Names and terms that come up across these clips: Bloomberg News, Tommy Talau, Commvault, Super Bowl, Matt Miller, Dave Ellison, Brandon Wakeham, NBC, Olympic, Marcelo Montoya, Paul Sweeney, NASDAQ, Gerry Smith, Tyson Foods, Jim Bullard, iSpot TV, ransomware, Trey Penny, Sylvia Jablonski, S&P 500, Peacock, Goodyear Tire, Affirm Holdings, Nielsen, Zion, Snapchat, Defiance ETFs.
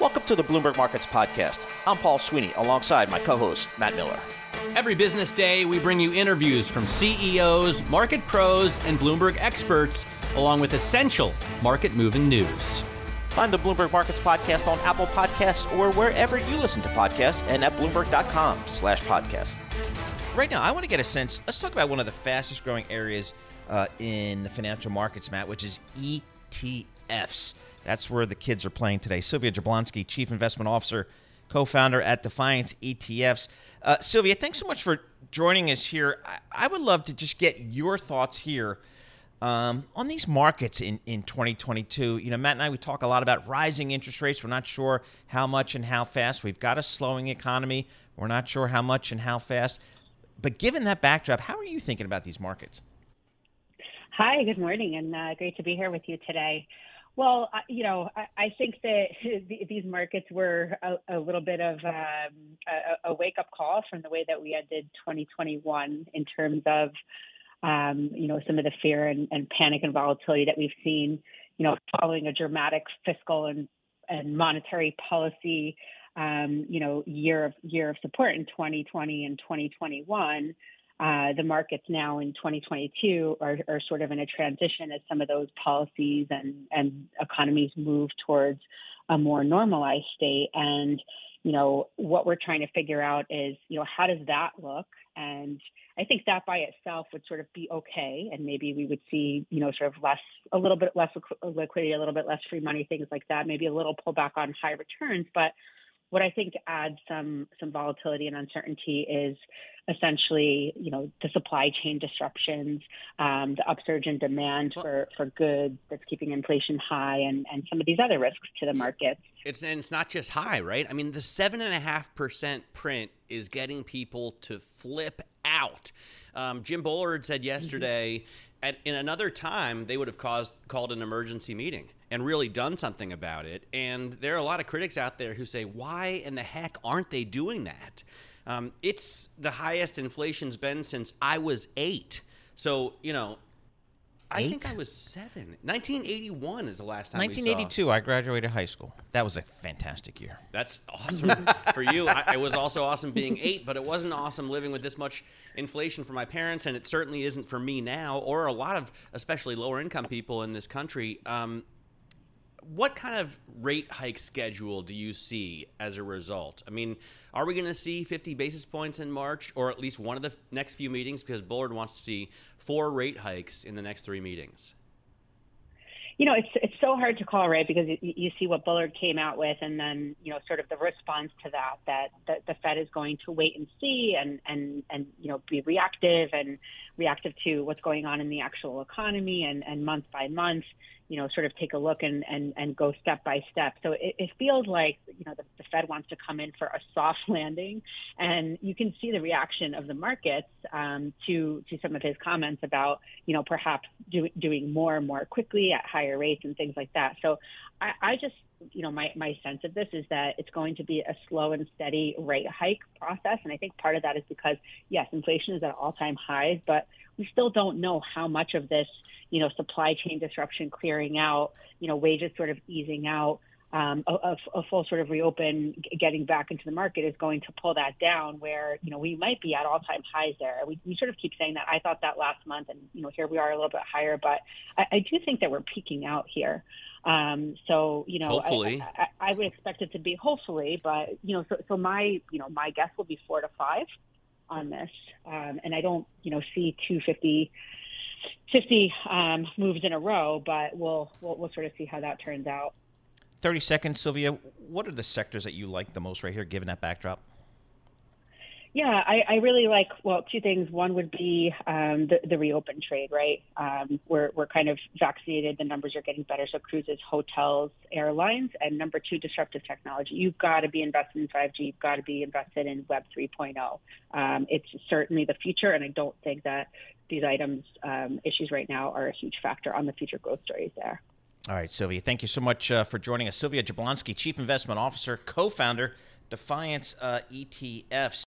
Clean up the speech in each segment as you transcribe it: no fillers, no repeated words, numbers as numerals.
Welcome to the Bloomberg Markets Podcast. I'm Paul Sweeney, alongside my co-host, Matt Miller. Every business day, we bring you interviews from CEOs, market pros, and Bloomberg experts, along with essential market-moving news. Find the Bloomberg Markets Podcast on Apple Podcasts or wherever you listen to podcasts and at Bloomberg.com/podcast. Right now, I want to get a sense. Let's talk about one of the fastest growing areas in the financial markets, Matt, which is ETFs. That's where the kids are playing today. Sylvia Jablonski, Chief Investment Officer, co-founder at Defiance ETFs. Sylvia, thanks so much for joining us here. I would love to just get your thoughts here on these markets in 2022. You know, Matt and I, we talk a lot about rising interest rates. We're not sure how much and how fast. We've got a slowing economy. We're not sure how much and how fast. But given that backdrop, how are you thinking about these markets? Hi, good morning, and great to be here with you today. Well, you know, I think that these markets were a little bit of a wake-up call from the way that we ended 2021 in terms of, you know, some of the fear and panic and volatility that we've seen, you know, following a dramatic fiscal and monetary policy, you know, year of support in 2020 and 2021. The markets now in 2022 are sort of in a transition as some of those policies and economies move towards a more normalized state. And, you know, what we're trying to figure out is, you know, how does that look? And I think that by itself would sort of be okay. And maybe we would see, you know, sort of a little bit less liquidity, a little bit less free money, things like that, maybe a little pullback on high returns. But what I think adds some volatility and uncertainty is essentially, you know, the supply chain disruptions, the upsurge in demand for goods that's keeping inflation high, and some of these other risks to the markets. It's not just high, right? I mean, the 7.5% print is getting people to flip out. Jim Bullard said yesterday, in another time, they would have called an emergency meeting and really done something about it. And there are a lot of critics out there who say, why in the heck aren't they doing that? It's the highest inflation's been since I was 8. So, you know, I think I was 7. 1981 is the last time we saw. 1982, I graduated high school. That was a fantastic year. That's awesome for you. It was also awesome being 8, but it wasn't awesome living with this much inflation for my parents, and it certainly isn't for me now, or a lot of especially lower-income people in this country. What kind of rate hike schedule do you see as a result? I mean, are we going to see 50 basis points in March, or at least one of the next few meetings? Because Bullard wants to see 4 rate hikes in the next 3 meetings. You know, it's so hard to call, right? Because you see what Bullard came out with, and then, you know, sort of the response to that the Fed is going to wait and see and you know, be reactive to what's going on in the actual economy, and month by month, you know, sort of take a look and go step by step. So it feels like, you know, the Fed wants to come in for a soft landing, and you can see the reaction of the markets to some of his comments about, you know, perhaps doing more and more quickly at higher rates and things like that. So I just, you know, my sense of this is that it's going to be a slow and steady rate hike process. And I think part of that is because, yes, inflation is at all-time highs, but we still don't know how much of this, you know, supply chain disruption clearing out, you know, wages sort of easing out, a full sort of reopen, getting back into the market is going to pull that down, where, you know, we might be at all-time highs there. We sort of keep saying that. I thought that last month, and, you know, here we are a little bit higher, but I do think that we're peaking out here. So, you know, I would expect it to be hopefully, but, you know, so my, you know, my guess will be 4 to 5 on this. And I don't, you know, see 250 moves in a row, but we'll sort of see how that turns out. 30 seconds, Sylvia. What are the sectors that you like the most right here, given that backdrop? Yeah, I really like, well, 2 things. One would be the reopen trade, right? We're kind of vaccinated. The numbers are getting better. So cruises, hotels, airlines, and number 2, disruptive technology. You've got to be invested in 5G. You've got to be invested in Web 3.0. It's certainly the future, and I don't think that these items, issues right now, are a huge factor on the future growth stories there. All right, Sylvia, thank you so much for joining us. Sylvia Jablonski, Chief Investment Officer, co-founder, Defiance ETFs.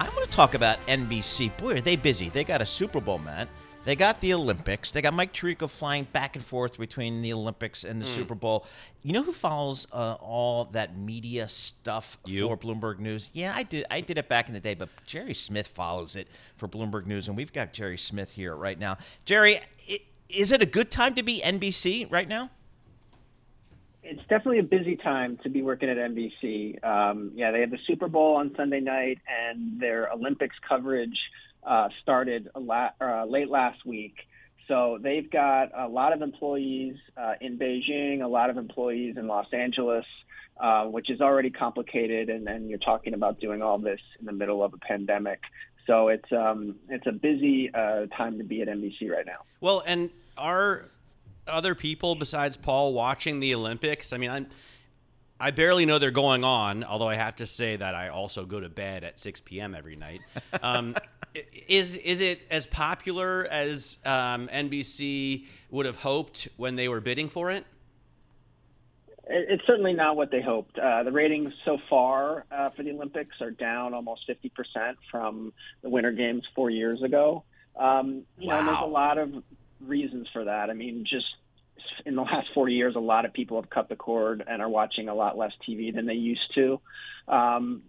I want to talk about NBC. Boy, are they busy. They got a Super Bowl, Matt. They got the Olympics. They got Mike Tirico flying back and forth between the Olympics and the Super Bowl. You know who follows all that media stuff for Bloomberg News? Yeah, I did it back in the day, but Gerry Smith follows it for Bloomberg News, and we've got Gerry Smith here right now. Gerry, is it a good time to be NBC right now? It's definitely a busy time to be working at NBC. Yeah, they have the Super Bowl on Sunday night, and their Olympics coverage started late last week. So they've got a lot of employees in Beijing, a lot of employees in Los Angeles, which is already complicated. And then you're talking about doing all this in the middle of a pandemic. So it's a busy time to be at NBC right now. Well, and our other people besides Paul watching the Olympics? I mean, I barely know they're going on, although I have to say that I also go to bed at 6 p.m. every night. Is it as popular as NBC would have hoped when they were bidding for it? It's certainly not what they hoped. The ratings so far for the Olympics are down almost 50% from the Winter Games 4 years ago. You know, there's a lot of reasons for that. I mean, just in the last 40 years, a lot of people have cut the cord and are watching a lot less TV than they used to.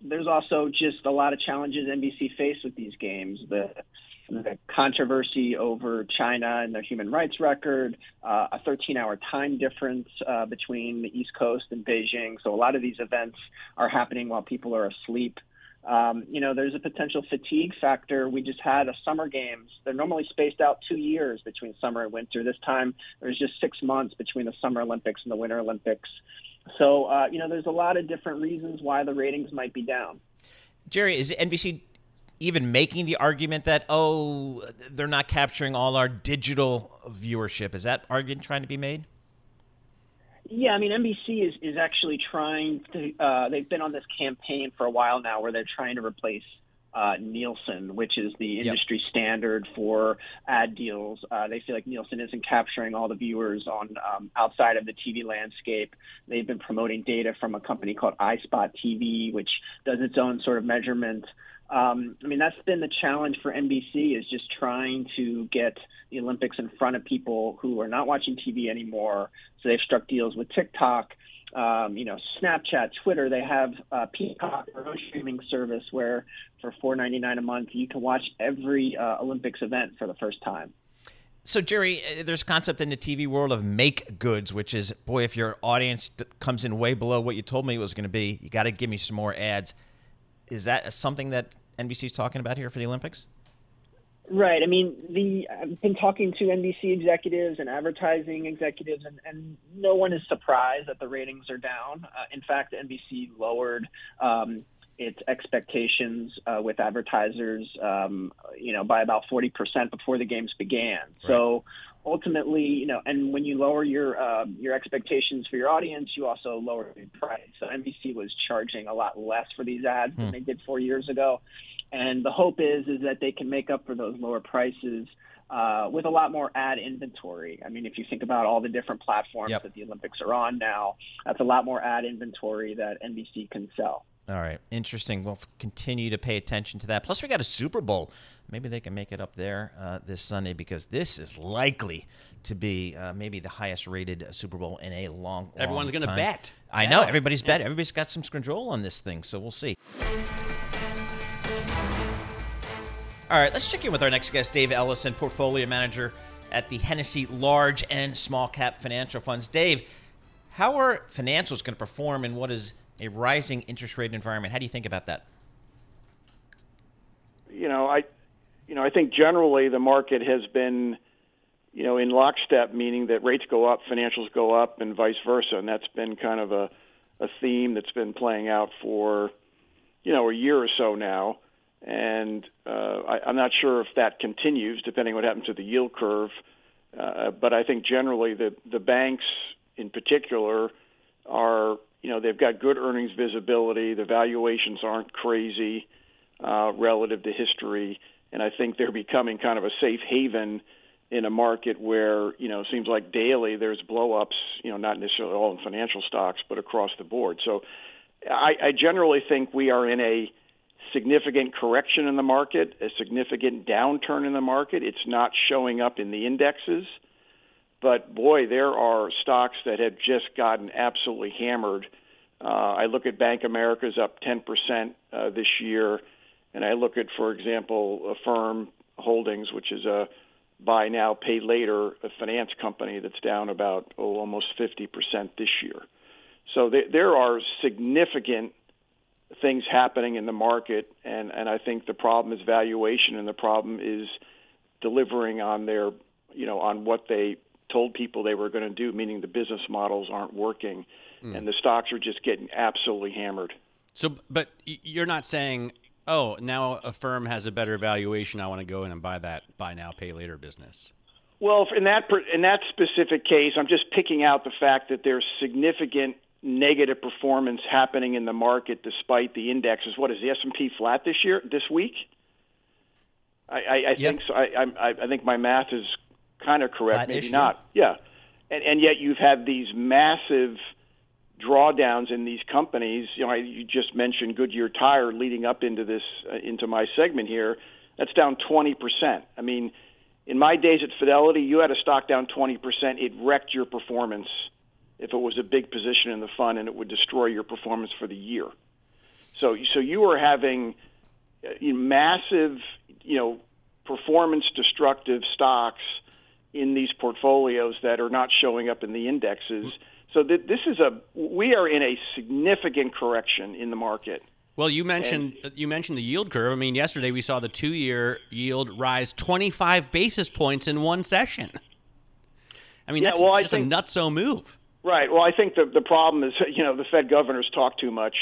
There's also just a lot of challenges NBC faced with these games. The controversy over China and their human rights record, a 13-hour time difference between the East Coast and Beijing. So a lot of these events are happening while people are asleep. You know, there's a potential fatigue factor. We just had a summer games. They're normally spaced out 2 years between summer and winter. This time, there's just 6 months between the Summer Olympics and the Winter Olympics. So, you know, there's a lot of different reasons why the ratings might be down. Gerry, is NBC even making the argument that, oh, they're not capturing all our digital viewership? Is that argument trying to be made? Yeah, I mean, NBC is actually trying to they've been on this campaign for a while now where they're trying to replace Nielsen, which is the industry standard for ad deals. They feel like Nielsen isn't capturing all the viewers on outside of the TV landscape. They've been promoting data from a company called iSpot TV, which does its own sort of measurement. I mean, that's been the challenge for NBC is just trying to get the Olympics in front of people who are not watching TV anymore. So they've struck deals with TikTok, you know, Snapchat, Twitter. They have Peacock, their own streaming service, where for $4.99 a month, you can watch every Olympics event for the first time. So, Gerry, there's a concept in the TV world of make goods, which is, boy, if your audience comes in way below what you told me it was going to be, you got to give me some more ads. Is that something that NBC is talking about here for the Olympics? Right. I mean, I've been talking to NBC executives and advertising executives, and no one is surprised that the ratings are down. In fact, NBC lowered its expectations with advertisers, you know, by about 40% before the games began. Right. So ultimately, you know, and when you lower your expectations for your audience, you also lower the price. So NBC was charging a lot less for these ads than they did 4 years ago. And the hope is that they can make up for those lower prices with a lot more ad inventory. I mean, if you think about all the different platforms that the Olympics are on now, that's a lot more ad inventory that NBC can sell. All right. Interesting. We'll continue to pay attention to that. Plus, we got a Super Bowl. Maybe they can make it up there this Sunday, because this is likely to be maybe the highest-rated Super Bowl in a long time. Everyone's going to bet. I know. Everybody's bet. Everybody's got some scroll on this thing, so we'll see. All right, let's check in with our next guest, Dave Ellison, portfolio manager at the Hennessy Large and Small Cap Financial Funds. Dave, how are financials going to perform in what is a rising interest rate environment? How do you think about that? I think generally the market has been, you know, in lockstep, meaning that rates go up, financials go up, and vice versa. And that's been kind of a theme that's been playing out for, you know, a year or so now. And I'm not sure if that continues, depending on what happens to the yield curve. But I think generally the banks in particular are, you know, they've got good earnings visibility. The valuations aren't crazy relative to history. And I think they're becoming kind of a safe haven in a market where, you know, it seems like daily there's blow-ups, you know, not necessarily all in financial stocks, but across the board. So I generally think we are in a significant correction in the market, a significant downturn in the market. It's not showing up in the indexes. But, boy, there are stocks that have just gotten absolutely hammered. I look at Bank America's up 10% this year, and I look at, for example, Affirm Holdings, which is a buy now, pay later, a finance company that's down about almost 50% this year. So there are significant things happening in the market, and I think the problem is valuation, and the problem is delivering on their, you know, on what they told people they were going to do, meaning the business models aren't working, and the stocks are just getting absolutely hammered. So, but you're not saying, oh, now a firm has a better valuation, I want to go in and buy that buy now, pay later business. Well, in that specific case, I'm just picking out the fact that there's significant negative performance happening in the market despite the indexes. What is the S&P flat this week? I think so. I think my math is kind of correct, flat-ish, maybe not. Yeah, and yet you've had these massive drawdowns in these companies. You know, you just mentioned Goodyear Tire leading up into this, into my segment here. That's down 20%. I mean, in my days at Fidelity, you had a stock down 20%. It wrecked your performance if it was a big position in the fund, and it would destroy your performance for the year. So you are having massive, you know, performance-destructive stocks in these portfolios that are not showing up in the indexes. So we are in a significant correction in the market. Well, you mentioned the yield curve. I mean, yesterday we saw the 2-year yield rise 25 basis points in one session. I mean, that's a nutso move. Right. Well, I think the problem is, you know, the Fed governors talk too much,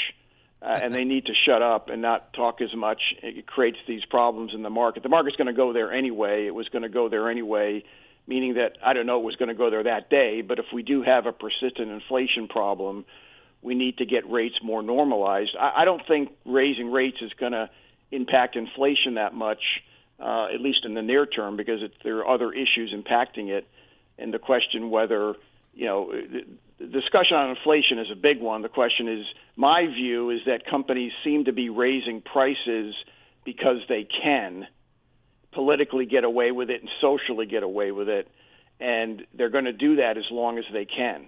and they need to shut up and not talk as much. It creates these problems in the market. The market's going to go there anyway. It was going to go there anyway, meaning that, I don't know, it was going to go there that day. But if we do have a persistent inflation problem, we need to get rates more normalized. I don't think raising rates is going to impact inflation that much, at least in the near term, because there are other issues impacting it. And the question whether, you know, the discussion on inflation is a big one. The question is, my view is that companies seem to be raising prices because they can politically get away with it and socially get away with it, and they're going to do that as long as they can.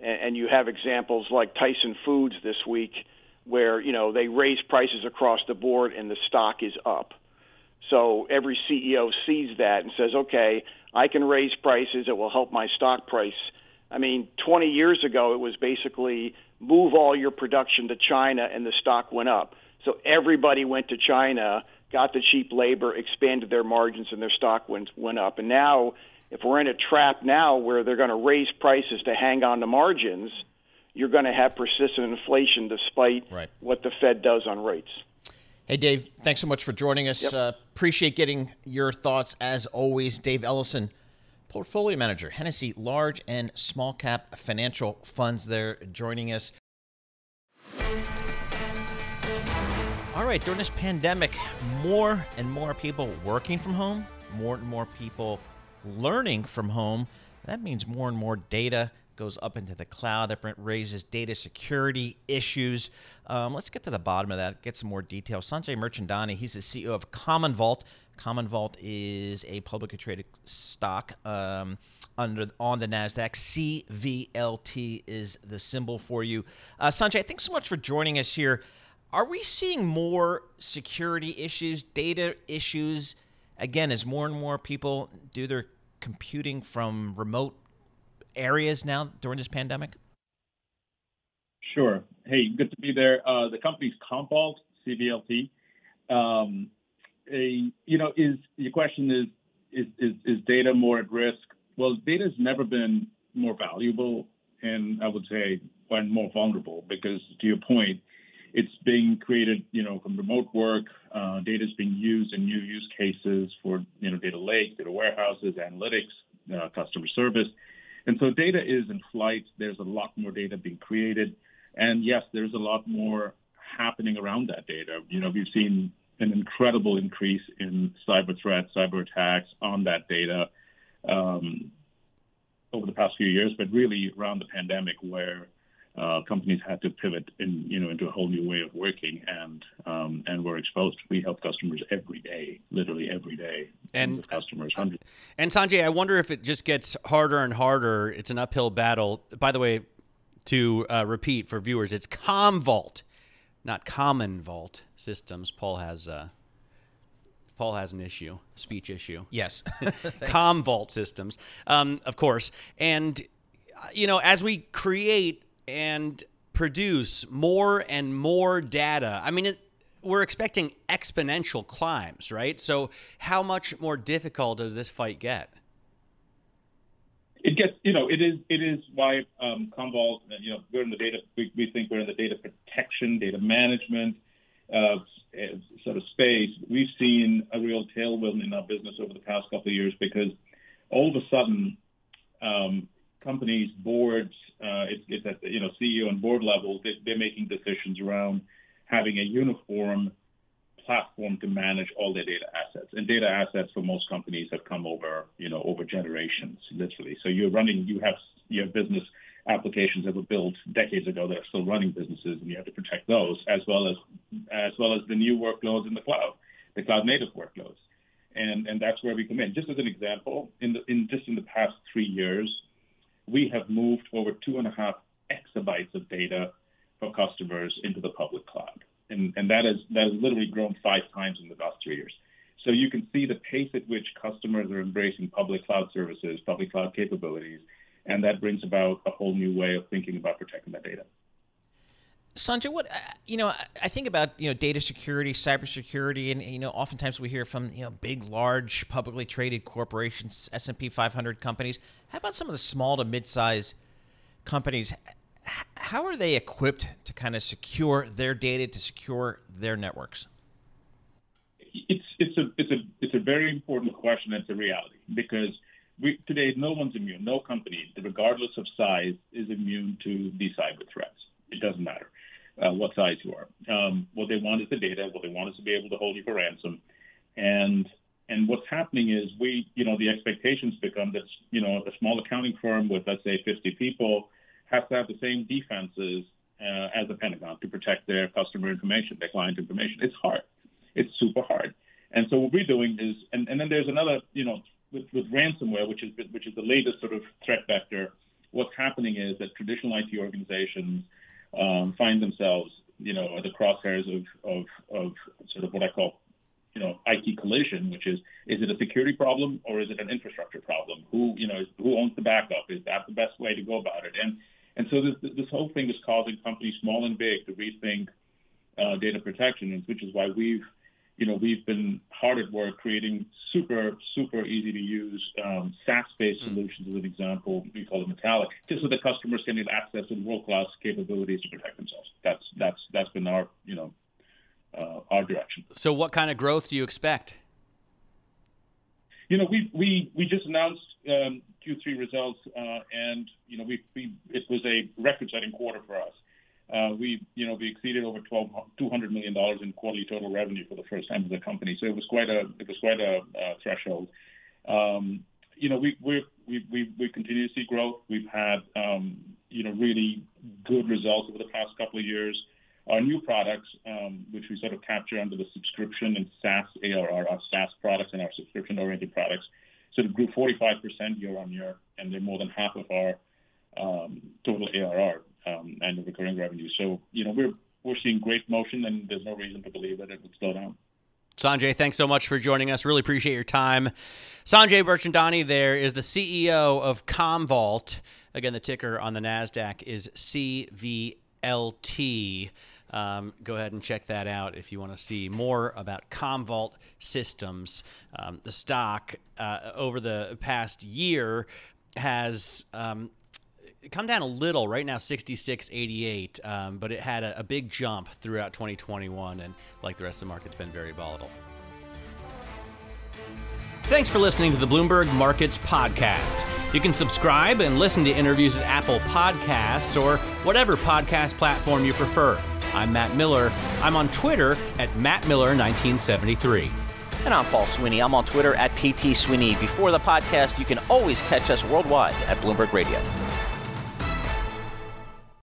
And you have examples like Tyson Foods this week where, you know, they raise prices across the board and the stock is up. So every CEO sees that and says, okay, I can raise prices. It will help my stock price. I mean, 20 years ago, it was basically move all your production to China and the stock went up. So everybody went to China, got the cheap labor, expanded their margins, and their stock went up. And now, if we're in a trap now where they're going to raise prices to hang on to margins, you're going to have persistent inflation despite what the Fed does on rates. Hey, Dave, thanks so much for joining us. Yep. Appreciate getting your thoughts, as always. Dave Ellison, portfolio manager, Hennessy Large and Small Cap Financial Funds, there joining us. All right, during this pandemic, more and more people working from home, more and more people learning from home. That means more and more data goes up into the cloud. That raises data security issues. Let's get to the bottom of that, get some more detail. Sanjay Mirchandani, he's the CEO of Commvault. Commvault is a publicly traded stock on the NASDAQ. CVLT is the symbol for you. Sanjay, thanks so much for joining us here. Are we seeing more security issues, data issues, again, as more and more people do their computing from remote areas now during this pandemic? Sure. Hey, good to be there. The company's Commvault, CVLT. Your question is data more at risk? Well, data's never been more valuable, and I would say more vulnerable, because to your point, it's being created, you know, from remote work. Data is being used in new use cases for, you know, data lake, data warehouses, analytics, customer service. And so data is in flight. There's a lot more data being created. And yes, there's a lot more happening around that data. You know, we've seen an incredible increase in cyber threats, cyber attacks on that data over the past few years, but really around the pandemic, where companies had to pivot in, into a whole new way of working, and were exposed. We help customers every day, literally every day. And customers, hundreds. And Sanjay, I wonder if it just gets harder and harder. It's an uphill battle. By the way, to repeat for viewers, it's Commvault, not Commvault Systems. Paul has an issue, a speech issue. Yes. Commvault Systems, of course. And, as we create and produce more and more data, we're expecting exponential climbs, right? So how much more difficult does this fight get? It gets, it is why Commvault, we're in the data, we think we're in the data protection, data management sort of space. We've seen a real tailwind in our business over the past couple of years because all of a sudden, companies, boards, it's at CEO and board level, they're making decisions around having a uniform platform to manage all their data assets. And data assets for most companies have come over, over generations, literally. So you have business applications that were built decades ago that are still running businesses, and you have to protect those as well as the new workloads in the cloud native workloads. And that's where we come in. Just as an example, in the past 3 years, we have moved over 2.5 exabytes of data for customers into the public cloud. And that has literally grown 5 times in the last 3 years. So you can see the pace at which customers are embracing public cloud services, public cloud capabilities, and that brings about a whole new way of thinking about protecting that data. Sanjay, what I think about data security, cybersecurity, and oftentimes we hear from big, large, publicly traded corporations, S&P 500 companies. How about some of the small to mid-size companies? How are they equipped to kind of secure their data, to secure their networks? It's a very important question. It's a reality because today no one's immune. No company, regardless of size, is immune to these cyber threats. It doesn't matter what size you are. What they want is the data. What they want is to be able to hold you for ransom. And what's happening is the expectations become that a small accounting firm with, let's say, 50 people has to have the same defenses as the Pentagon to protect their customer information, their client information. It's hard. It's super hard. And so what we're doing is, and then there's another, with ransomware, which is the latest sort of threat vector. What's happening is that traditional IT organizations find themselves, at the crosshairs of sort of what I call, IT collision, which is it a security problem or is it an infrastructure problem? Who owns the backup? Is that the best way to go about it? And so this whole thing is causing companies, small and big, to rethink data protection, which is why we've been hard at work creating super easy to use SaaS-based solutions. As an example, we call it Metallic, just so the customers can have access to world-class capabilities to protect themselves. That's been our our direction. So, what kind of growth do you expect? We just announced Q3 results, and it was a record-setting quarter for us. We exceeded over $200 million in quarterly total revenue for the first time as a company. So it was quite a threshold. We continue to see growth. We've had really good results over the past couple of years. Our new products, which we sort of capture under the subscription and SaaS ARR, our SaaS products and our subscription-oriented products, sort of grew 45% year on year, and they're more than half of our total ARR and the recurring revenue. So, we're seeing great motion, and there's no reason to believe that it would slow down. Sanjay, thanks so much for joining us. Really appreciate your time. Sanjay Mirchandani there is the CEO of Commvault. Again, the ticker on the NASDAQ is CVLT. Go ahead and check that out if you want to see more about Commvault Systems. The stock over the past year has come down a little. Right now, 66.88, but it had a big jump throughout 2021, and like the rest of the market, it's been very volatile. Thanks for listening to the Bloomberg Markets Podcast. You can subscribe and listen to interviews at Apple Podcasts or whatever podcast platform you prefer. I'm Matt Miller. I'm on Twitter at MattMiller1973. And I'm Paul Sweeney. I'm on Twitter at PT Sweeney. Before the podcast, you can always catch us worldwide at Bloomberg Radio.